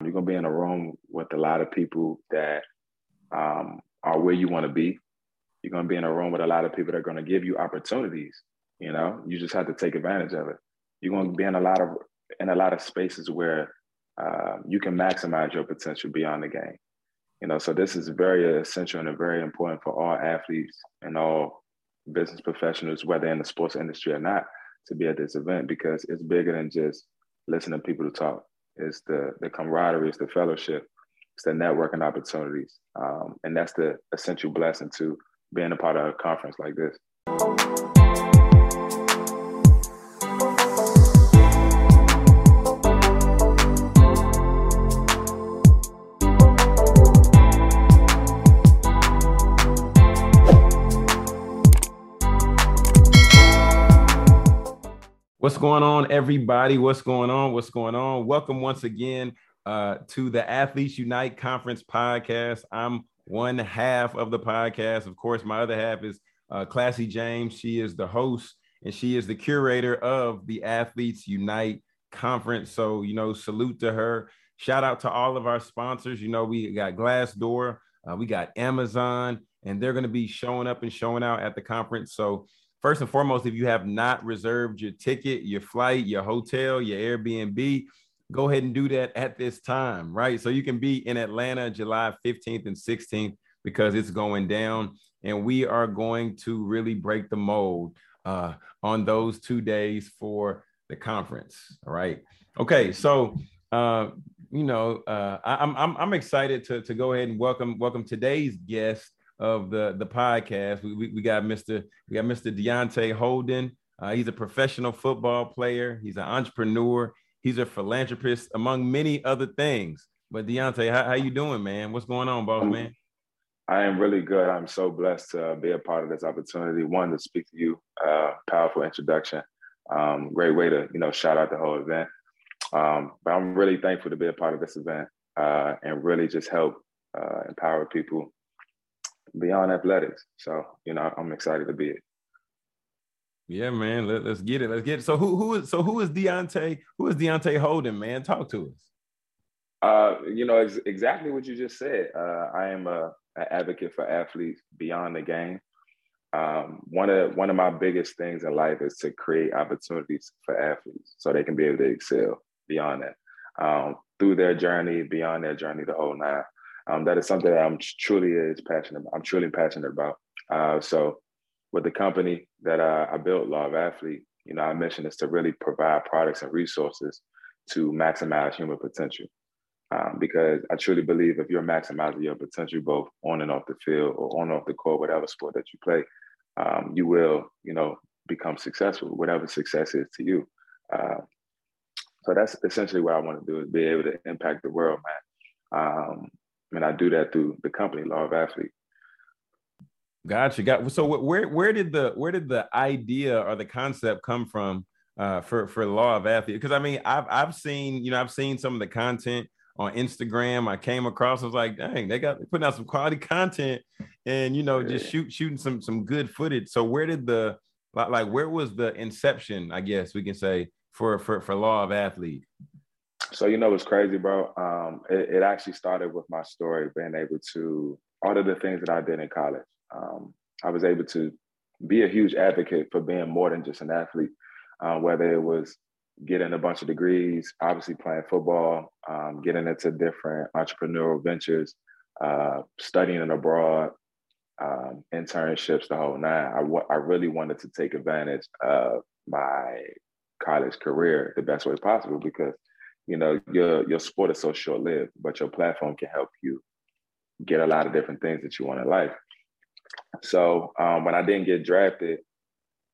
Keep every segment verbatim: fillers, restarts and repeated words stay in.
You're going to be in a room with a lot of people that um, are where you want to be. You're going to be in a room with a lot of people that are going to give you opportunities. You know, you just have to take advantage of it. You're going to be in a lot of in a lot of spaces where uh, you can maximize your potential beyond the game. You know, so this is very essential and very important for all athletes and all business professionals, whether in the sports industry or not, to be at this event, because it's bigger than just listening to people to talk. It's the, the camaraderie, it's the fellowship, it's the networking opportunities. Um, and that's the essential blessing to being a part of a conference like this. What's going on, everybody? What's going on? What's going on? Welcome once again uh, to the Athletes Unite Conference podcast. I'm one half of the podcast. Of course, my other half is uh, Classy James. She is the host and she is the curator of the Athletes Unite Conference. So, you know, salute to her. Shout out to all of our sponsors. You know, we got Glassdoor, uh, we got Amazon, and they're going to be showing up and showing out at the conference. So, first and foremost, if you have not reserved your ticket, your flight, your hotel, your Airbnb, go ahead and do that at this time, right? So you can be in Atlanta July fifteenth and sixteenth because it's going down, and we are going to really break the mold uh, on those two days for the conference, all right? Okay, so uh, you know, uh, I, I'm I'm I'm excited to to go ahead and welcome welcome today's guest of the, the podcast. We, we, we got Mister We got Mister Deontay Holden. Uh, he's a professional football player. He's an entrepreneur. He's a philanthropist, among many other things. But Deontay, how, how you doing, man? What's going on, boss man? I am really good. I'm so blessed to be a part of this opportunity. One, to speak to you, uh, powerful introduction. Um, great way to, you know, shout out the whole event. Um, but I'm really thankful to be a part of this event uh, and really just help uh, empower people beyond athletics. So, you know, I'm excited to be it. Yeah, man. Let, let's get it. Let's get it. So who who is so who is Deontay? Who is Deontay Holden, man? Talk to us. Uh, you know, ex exactly what you just said. Uh, I am a an advocate for athletes beyond the game. Um, one of one of my biggest things in life is to create opportunities for athletes so they can be able to excel beyond that. Um, through their journey, beyond their journey, the whole nine. Um, that is something that I'm truly is passionate about. I'm truly passionate about. Uh, so with the company that I, I built, Law of Athlete, you know, our mission is to really provide products and resources to maximize human potential. Um, because I truly believe if you're maximizing your potential, both on and off the field or on and off the court, whatever sport that you play, um, you will, you know, become successful, whatever success is to you. Uh, so that's essentially what I want to do, is be able to impact the world, man. Um, And I do that through the company, Law of Athlete. Gotcha. Got so where where did the where did the idea or the concept come from uh, for for Law of Athlete? Because I mean, I've I've seen you know I've seen some of the content on Instagram. I came across. I was like, dang, they got putting out some quality content, and you know, yeah. just shoot shooting some some good footage. So where did the like, like where was the inception? I guess we can say for for for Law of Athlete. So, you know, it's crazy, bro. Um, it, it actually started with my story, being able to, all of the things that I did in college, um, I was able to be a huge advocate for being more than just an athlete, uh, whether it was getting a bunch of degrees, obviously playing football, um, getting into different entrepreneurial ventures, uh, studying abroad, um, internships, the whole nine. I, I really wanted to take advantage of my college career the best way possible, because you know, your, your sport is so short-lived, but your platform can help you get a lot of different things that you want in life. So um, when I didn't get drafted,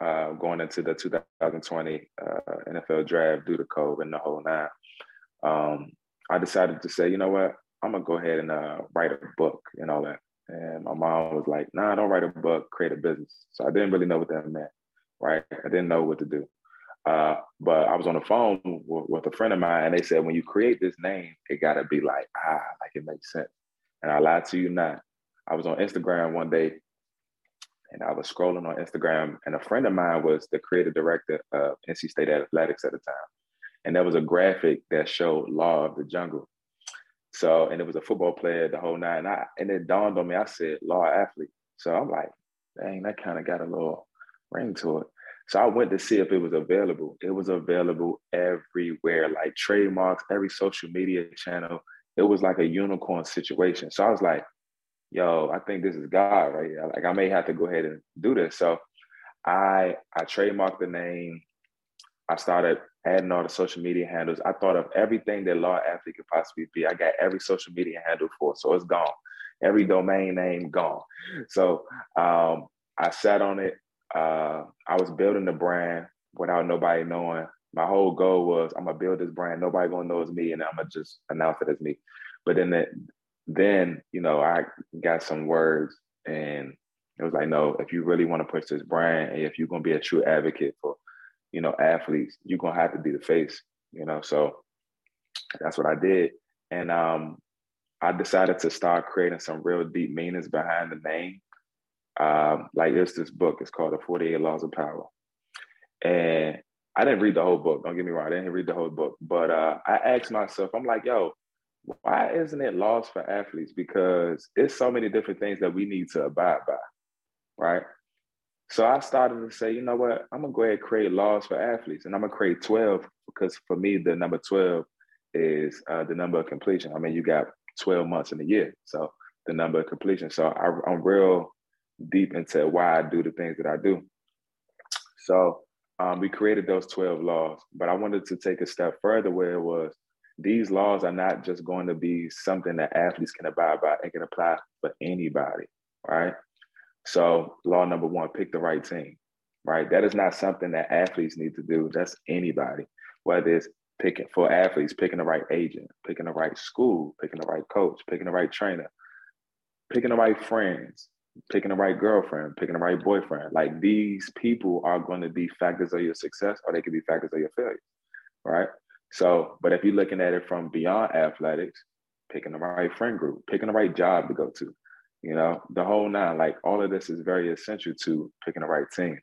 uh, going into the two thousand twenty uh, N F L draft due to COVID and the whole nine, um, I decided to say, you know what, I'm going to go ahead and uh, write a book and all that. And my mom was like, nah, don't write a book, create a business. So I didn't really know what that meant, right? I didn't know what to do. Uh, but I was on the phone with, with a friend of mine, and they said, when you create this name, it got to be like, ah, like it makes sense. And I lied to you not. I was on Instagram one day, and I was scrolling on Instagram, and a friend of mine was the creative director of N C State Athletics at the time. And there was a graphic that showed Law of the Jungle. So, and it was a football player the whole night. And I, and it dawned on me, I said, Law of Athlete. So I'm like, dang, that kind of got a little ring to it. So I went to see if it was available. It was available everywhere, like trademarks, every social media channel. It was like a unicorn situation. So I was like, yo, I think this is God right here. Like, I may have to go ahead and do this. So I, I trademarked the name. I started adding all the social media handles. I thought of everything that Law Athlete could possibly be. I got every social media handle for it, so it's gone. Every domain name gone. So um, I sat on it. Uh, I was building the brand without nobody knowing. My whole goal was, I'm gonna build this brand. Nobody gonna know it's me, and I'm gonna just announce it as me. But then, the, then you know, I got some words, and it was like, no, if you really want to push this brand, and if you're gonna be a true advocate for, you know, athletes, you're gonna have to be the face, you know. So that's what I did. And um, I decided to start creating some real deep meanings behind the name. Um, like it's this book, it's called The forty-eight Laws of Power. And I didn't read the whole book, don't get me wrong, I didn't read the whole book, but uh, I asked myself, I'm like, yo, why isn't it laws for athletes? Because it's so many different things that we need to abide by, right? So I started to say, you know what, I'm gonna go ahead and create laws for athletes, and I'm gonna create twelve, because for me, the number twelve is uh, the number of completion. I mean, you got twelve months in a year, so the number of completion. So I, I'm real deep into why I do the things that I do. So um, we created those twelve laws, but I wanted to take a step further, where it was, these laws are not just going to be something that athletes can abide by, it can apply for anybody, right? So law number one, pick the right team, right? That is not something that athletes need to do. That's anybody, whether it's picking for athletes, picking the right agent, picking the right school, picking the right coach, picking the right trainer, picking the right friends, picking the right girlfriend, picking the right boyfriend. Like, these people are going to be factors of your success, or they could be factors of your failure, right? So, but if you're looking at it from beyond athletics, picking the right friend group, picking the right job to go to, you know, the whole nine, like all of this is very essential to picking the right team.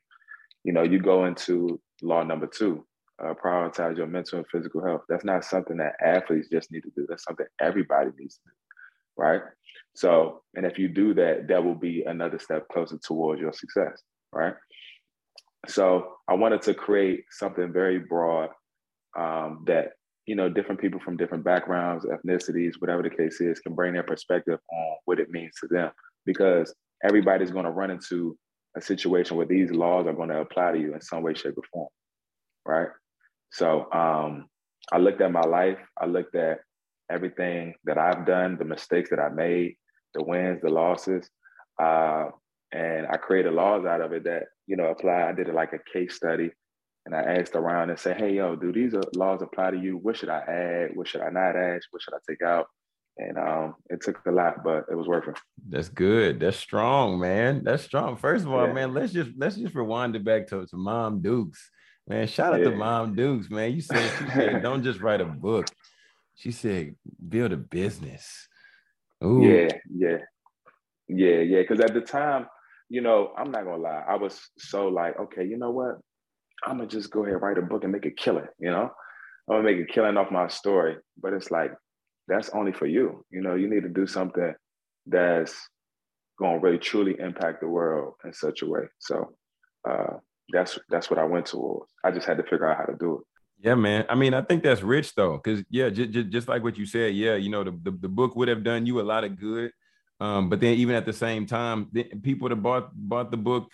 You know, you go into law number two, uh, prioritize your mental and physical health. That's not something that athletes just need to do. That's something everybody needs to do, right? So, and if you do that, that will be another step closer towards your success, right? So I wanted to create something very broad um, that, you know, different people from different backgrounds, ethnicities, whatever the case is, can bring their perspective on what it means to them, because everybody's going to run into a situation where these laws are going to apply to you in some way, shape, or form, right? So um, I looked at my life. I looked at everything that I've done, the mistakes that I made, the wins, the losses, uh, and I created laws out of it that, you know, apply. I did it like a case study. And I asked around and said, hey, yo, do these laws apply to you? What should I add? What should I not add? What should I take out? And um, it took a lot, but it was worth it. That's good. That's strong, man. That's strong. First of all, yeah. man, let's just let's just rewind it back to, to Mom Dukes. Man, shout out yeah. to Mom Dukes, man. You said, she said don't just write a book. She said, build a business. Ooh. Yeah, yeah. Yeah, yeah. Because at the time, you know, I'm not going to lie. I was so like, okay, you know what? I'm gonna just go ahead and write a book and make a killing, you know? I'm gonna make a killing off my story. But it's like, that's only for you. You know, you need to do something that's gonna really truly impact the world in such a way. So uh, that's that's what I went towards. I just had to figure out how to do it. Yeah, man. I mean, I think that's rich though. Cause yeah, j- j- just like what you said, yeah, you know, the, the, the book would have done you a lot of good. Um, but then even at the same time, the people that bought, bought the book,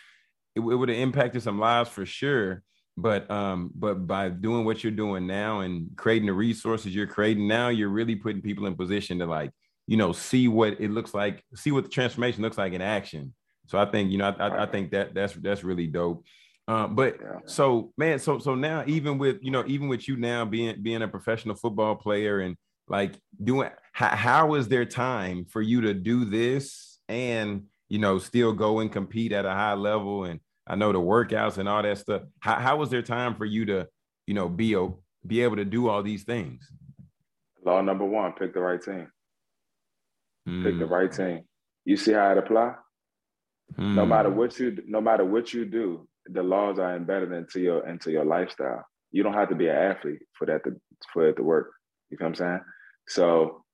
it, it would have impacted some lives for sure. But um, but by doing what you're doing now and creating the resources you're creating now, you're really putting people in position to, like, you know, see what it looks like, see what the transformation looks like in action. So I think, you know, I, I, I think that that's that's really dope. Uh, but yeah. so, man, so so now even with, you know, even with you now being being a professional football player and like doing, how, how is there time for you to do this and, you know, still go and compete at a high level? And I know the workouts and all that stuff. How, how was there time for you to, you know, be a, be able to do all these things? Law number one, pick the right team. Mm. Pick the right team. You see how it apply? Mm. No matter what you, no matter what you do, the laws are embedded into your into your lifestyle. You don't have to be an athlete for that to for it to work. You know what I'm saying? So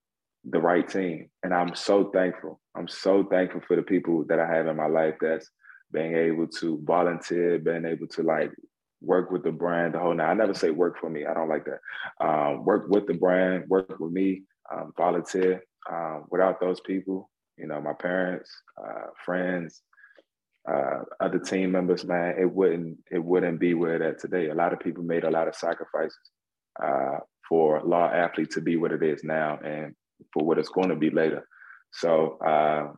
the right team. And I'm so thankful. I'm so thankful for the people that I have in my life that's being able to volunteer, being able to like work with the brand, the whole now. I never say work for me. I don't like that. Um, work with the brand, work with me, um, volunteer. Um, without those people, you know, my parents, uh, friends, uh, other team members, man, it wouldn't, it wouldn't be where it is today. A lot of people made a lot of sacrifices uh, for Law Athlete to be what it is now and for what it's going to be later. So uh,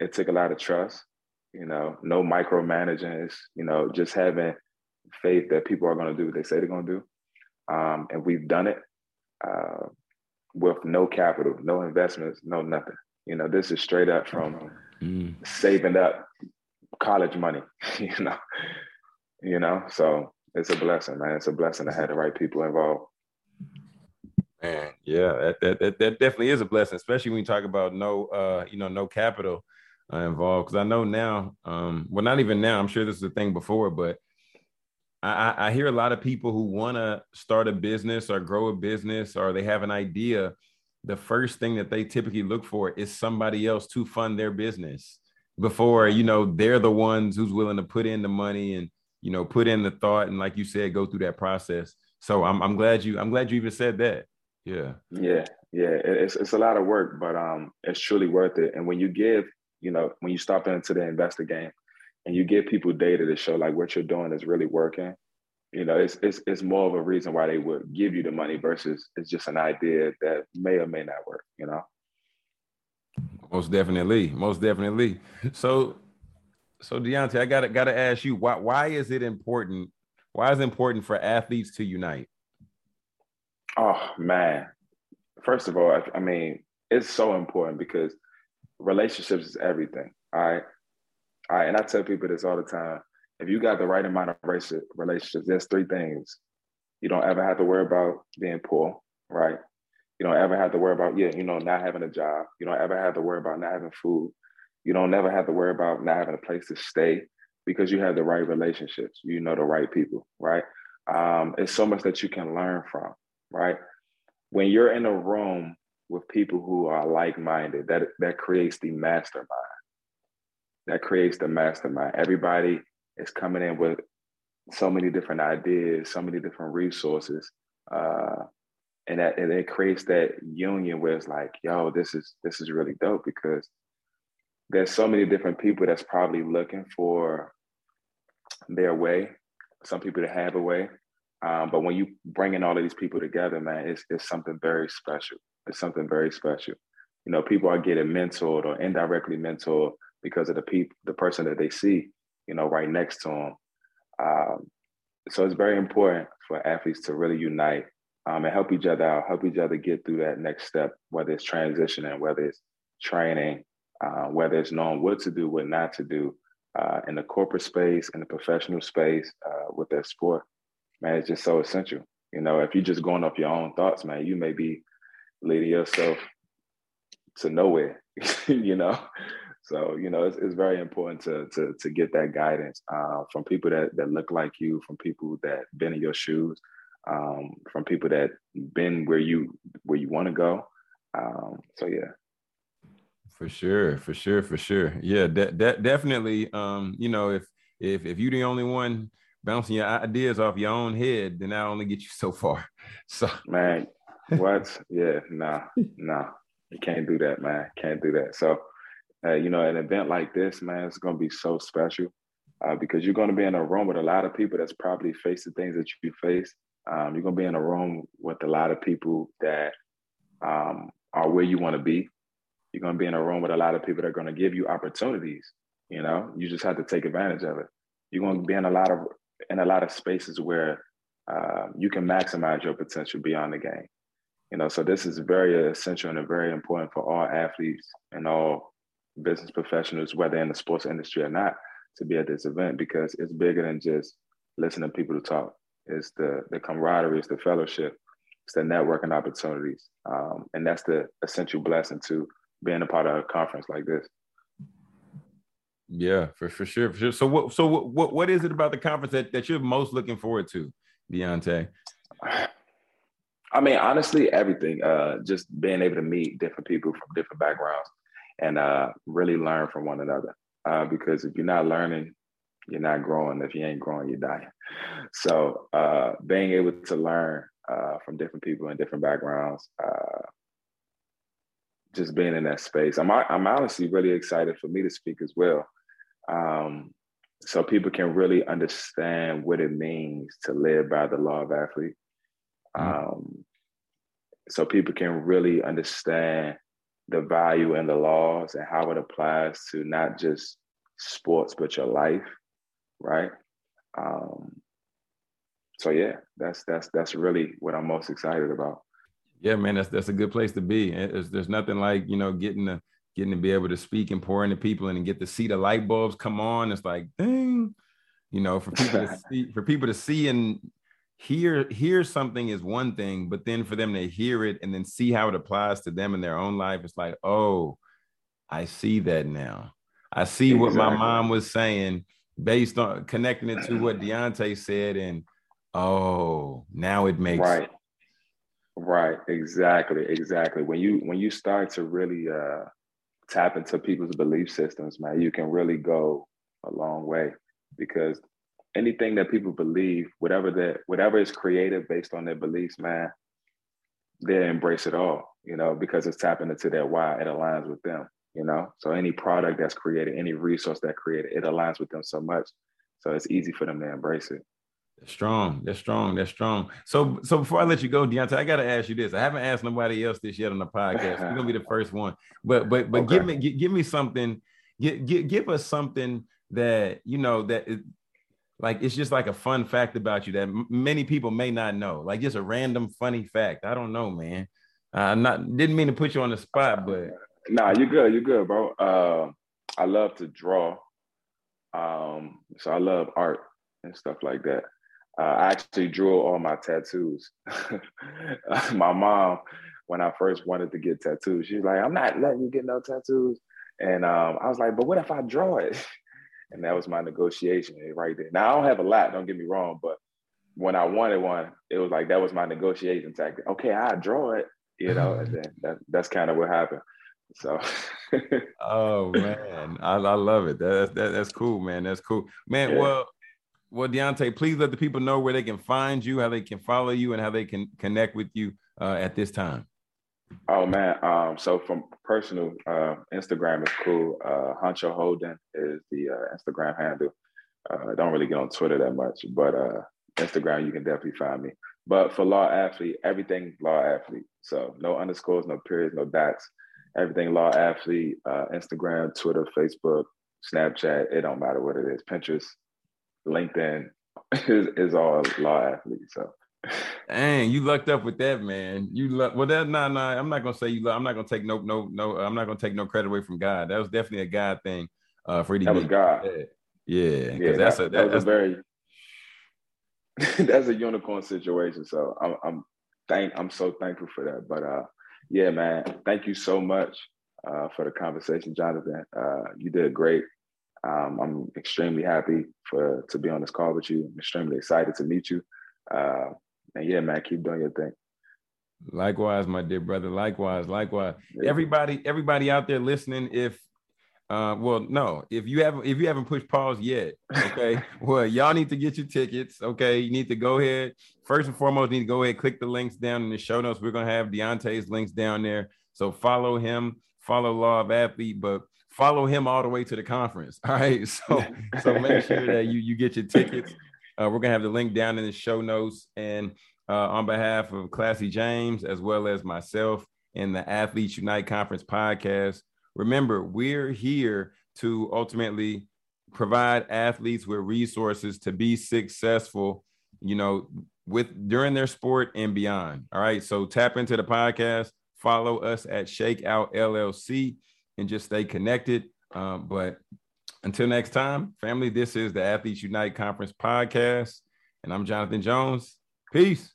it took a lot of trust, you know, no micromanaging, you know, just having faith that people are going to do what they say they're going to do. Um, and we've done it uh, with no capital, no investments, no nothing. You know, this is straight up from mm. saving up college money, you know, you know, so it's a blessing, man. It's a blessing to have the right people involved. Man, yeah, that, that, that, that definitely is a blessing, especially when you talk about no, uh, you know, no capital uh, involved. Because I know now, um, well, not even now, I'm sure this is a thing before, but I, I hear a lot of people who want to start a business or grow a business, or they have an idea. The first thing that they typically look for is somebody else to fund their business before, you know, they're the ones who's willing to put in the money and, you know, put in the thought. And like you said, go through that process. So I'm, I'm glad you, I'm glad you even said that. Yeah. Yeah. Yeah. It's it's a lot of work, but um, it's truly worth it. And when you give, you know, when you stop into the investor game and you give people data to show like what you're doing is really working, you know, it's it's it's more of a reason why they would give you the money versus it's just an idea that may or may not work, you know? Most definitely. Most definitely. So, so Deontay, I gotta, gotta ask you, why, why is it important? Why is it important for athletes to unite? Oh, man. First of all, I, I mean, it's so important because relationships is everything. All right. All right. And I tell people this all the time. If you got the right amount of relationships, there's three things. You don't ever have to worry about being poor, right? You don't ever have to worry about, yeah, you know, not having a job. You don't ever have to worry about not having food. You don't never have to worry about not having a place to stay because you have the right relationships. You know the right people, right? Um, it's so much that you can learn from, right? When you're in a room with people who are like-minded, that, that creates the mastermind. That creates the mastermind. Everybody is coming in with so many different ideas, so many different resources. Uh, and that and it creates that union where it's like, yo, this is this is really dope because there's so many different people that's probably looking for their way, some people that have a way. Um, but when you bring in all of these people together, man, it's, it's something very special. It's something very special. You know, people are getting mentored or indirectly mentored because of the people, the person that they see, you know, right next to them. Um, so it's very important for athletes to really unite um, and help each other out, help each other get through that next step, whether it's transitioning, whether it's training, uh, whether it's knowing what to do, what not to do uh, in the corporate space, in the professional space, uh, with their sport. Man, it's just so essential. You know, if you're just going off your own thoughts, man, you may be leading yourself to nowhere, you know? So, you know, it's, it's very important to, to, to get that guidance uh, from people that, that look like you, from people that been in your shoes, um, from people that been where you, where you want to go. Um, so, yeah. For sure. For sure. For sure. Yeah, de- de- definitely. Um, you know, if, if, if you're the only one bouncing your ideas off your own head, then I only get you so far. So, man, what? Yeah, nah, nah, you can't do that, man. Can't do that. So, Uh, you know, an event like this, man, it's going to be so special uh, because you're going to be in a room with a lot of people that's probably faced the things that you face. Um, you're going to be in a room with a lot of people that um, are where you want to be. You're going to be in a room with a lot of people that are going to give you opportunities. You know, you just have to take advantage of it. You're going to be in a lot of in a lot of spaces where uh, you can maximize your potential beyond the game. You know, so this is very essential and very important for all athletes and all business professionals, whether in the sports industry or not, to be at this event because it's bigger than just listening to people to talk. It's the, the camaraderie, it's the fellowship, it's the networking opportunities. Um, and that's the essential blessing to being a part of a conference like this. Yeah, for, for sure. For sure. So what, so what, what, what is it about the conference that, that you're most looking forward to, Deontay? I mean, honestly, everything, uh, just being able to meet different people from different backgrounds and uh, really learn from one another. Uh, because if you're not learning, you're not growing. If you ain't growing, you're dying. So uh, being able to learn uh, from different people and different backgrounds, uh, just being in that space. I'm, I'm honestly really excited for me to speak as well. Um, so people can really understand what it means to live by the law of athlete. Um, so people can really understand the value in the laws and how it applies to not just sports, but your life. Right. Um, so yeah, that's, that's, that's really what I'm most excited about. Yeah, man, that's, that's a good place to be. It's, there's nothing like, you know, getting to, getting to be able to speak and pour into people and get to see the light bulbs come on. It's like, dang, you know, for people to see, for people to see and hear, hear something is one thing, but then for them to hear it and then see how it applies to them in their own life, it's like, oh, I see that now. I see what exactly. my mom was saying based on connecting it to what Deontay said. And, oh, now it makes right. sense. Right. Exactly. Exactly. When you, when you start to really uh, tap into people's belief systems, man, you can really go a long way, because anything that people believe, whatever that, whatever is created based on their beliefs, man, they embrace it all, you know, because it's tapping into their why. It aligns with them, you know? So any product that's created, any resource that created, it aligns with them so much. So it's easy for them to embrace it. That's strong. That's strong. That's strong. So, so before I let you go, Deontay, I got to ask you this. I haven't asked nobody else this yet on the podcast. You're going to be the first one, but, but, but okay. give me, give, give me something, give, give, give us something that, you know, that it, like, it's just like a fun fact about you that m- many people may not know, like just a random funny fact. I don't know, man. I uh, not, didn't mean to put you on the spot, but. Nah, you're good. You're good, bro. Uh, I love to draw. Um, so I love art and stuff like that. Uh, I actually drew all my tattoos. My mom, when I first wanted to get tattoos, she was like, I'm not letting you get no tattoos. And um, I was like, but what if I draw it? And that was my negotiation right there. Now, I don't have a lot, don't get me wrong, but when I wanted one, it was like, that was my negotiation tactic. Okay, I draw it, you know, and then that, that's kind of what happened. So oh man, I, I love it. That, that, that's cool, man. That's cool, man. Yeah. Well, Well, Deontay, please let the people know where they can find you, how they can follow you, and how they can connect with you uh, at this time. Oh, man. Um, so from personal, uh, Instagram is cool. Uh, Huncho Holden is the uh, Instagram handle. Uh, I don't really get on Twitter that much, but uh, Instagram, you can definitely find me. But for Law Athlete, everything Law Athlete. So no underscores, no periods, no dots. Everything Law Athlete, uh, Instagram, Twitter, Facebook, Snapchat. It don't matter what it is. Pinterest. LinkedIn is, is all Law Athlete. So dang, you lucked up with that, man. You luck. Well, that nah, nah. I'm not gonna say you. Luck. I'm not gonna take no, no, no. I'm not gonna take no credit away from God. That was definitely a God thing. Uh, for you to that was God. That. Yeah, yeah. That's that, a that, that that's a very. That's a unicorn situation. So I'm I'm thank I'm so thankful for that. But uh, yeah, man. Thank you so much uh for the conversation, Jonathan. Uh, you did great. Um, I'm extremely happy for to be on this call with you. I'm extremely excited to meet you. Uh, and yeah, man, keep doing your thing. Likewise, my dear brother. Likewise, likewise. Yeah. Everybody, everybody out there listening, if uh, well, no, if you haven't, if you haven't pushed pause yet, okay, well, y'all need to get your tickets. Okay, you need to go ahead. First and foremost, you need to go ahead, click the links down in the show notes. We're gonna have Deontay's links down there. So follow him, follow Law of Athlete, but follow him all the way to the conference. All right. So, so make sure that you, you get your tickets. Uh, we're going to have the link down in the show notes. And uh, on behalf of Classy James, as well as myself and the Athletes Unite Conference podcast, remember, we're here to ultimately provide athletes with resources to be successful, you know, with during their sport and beyond. All right. So tap into the podcast, follow us at Shake Out L L C. And just stay connected. Um, but until next time, family, this is the Athletes Unite Conference podcast. And I'm Jonathan Jones. Peace.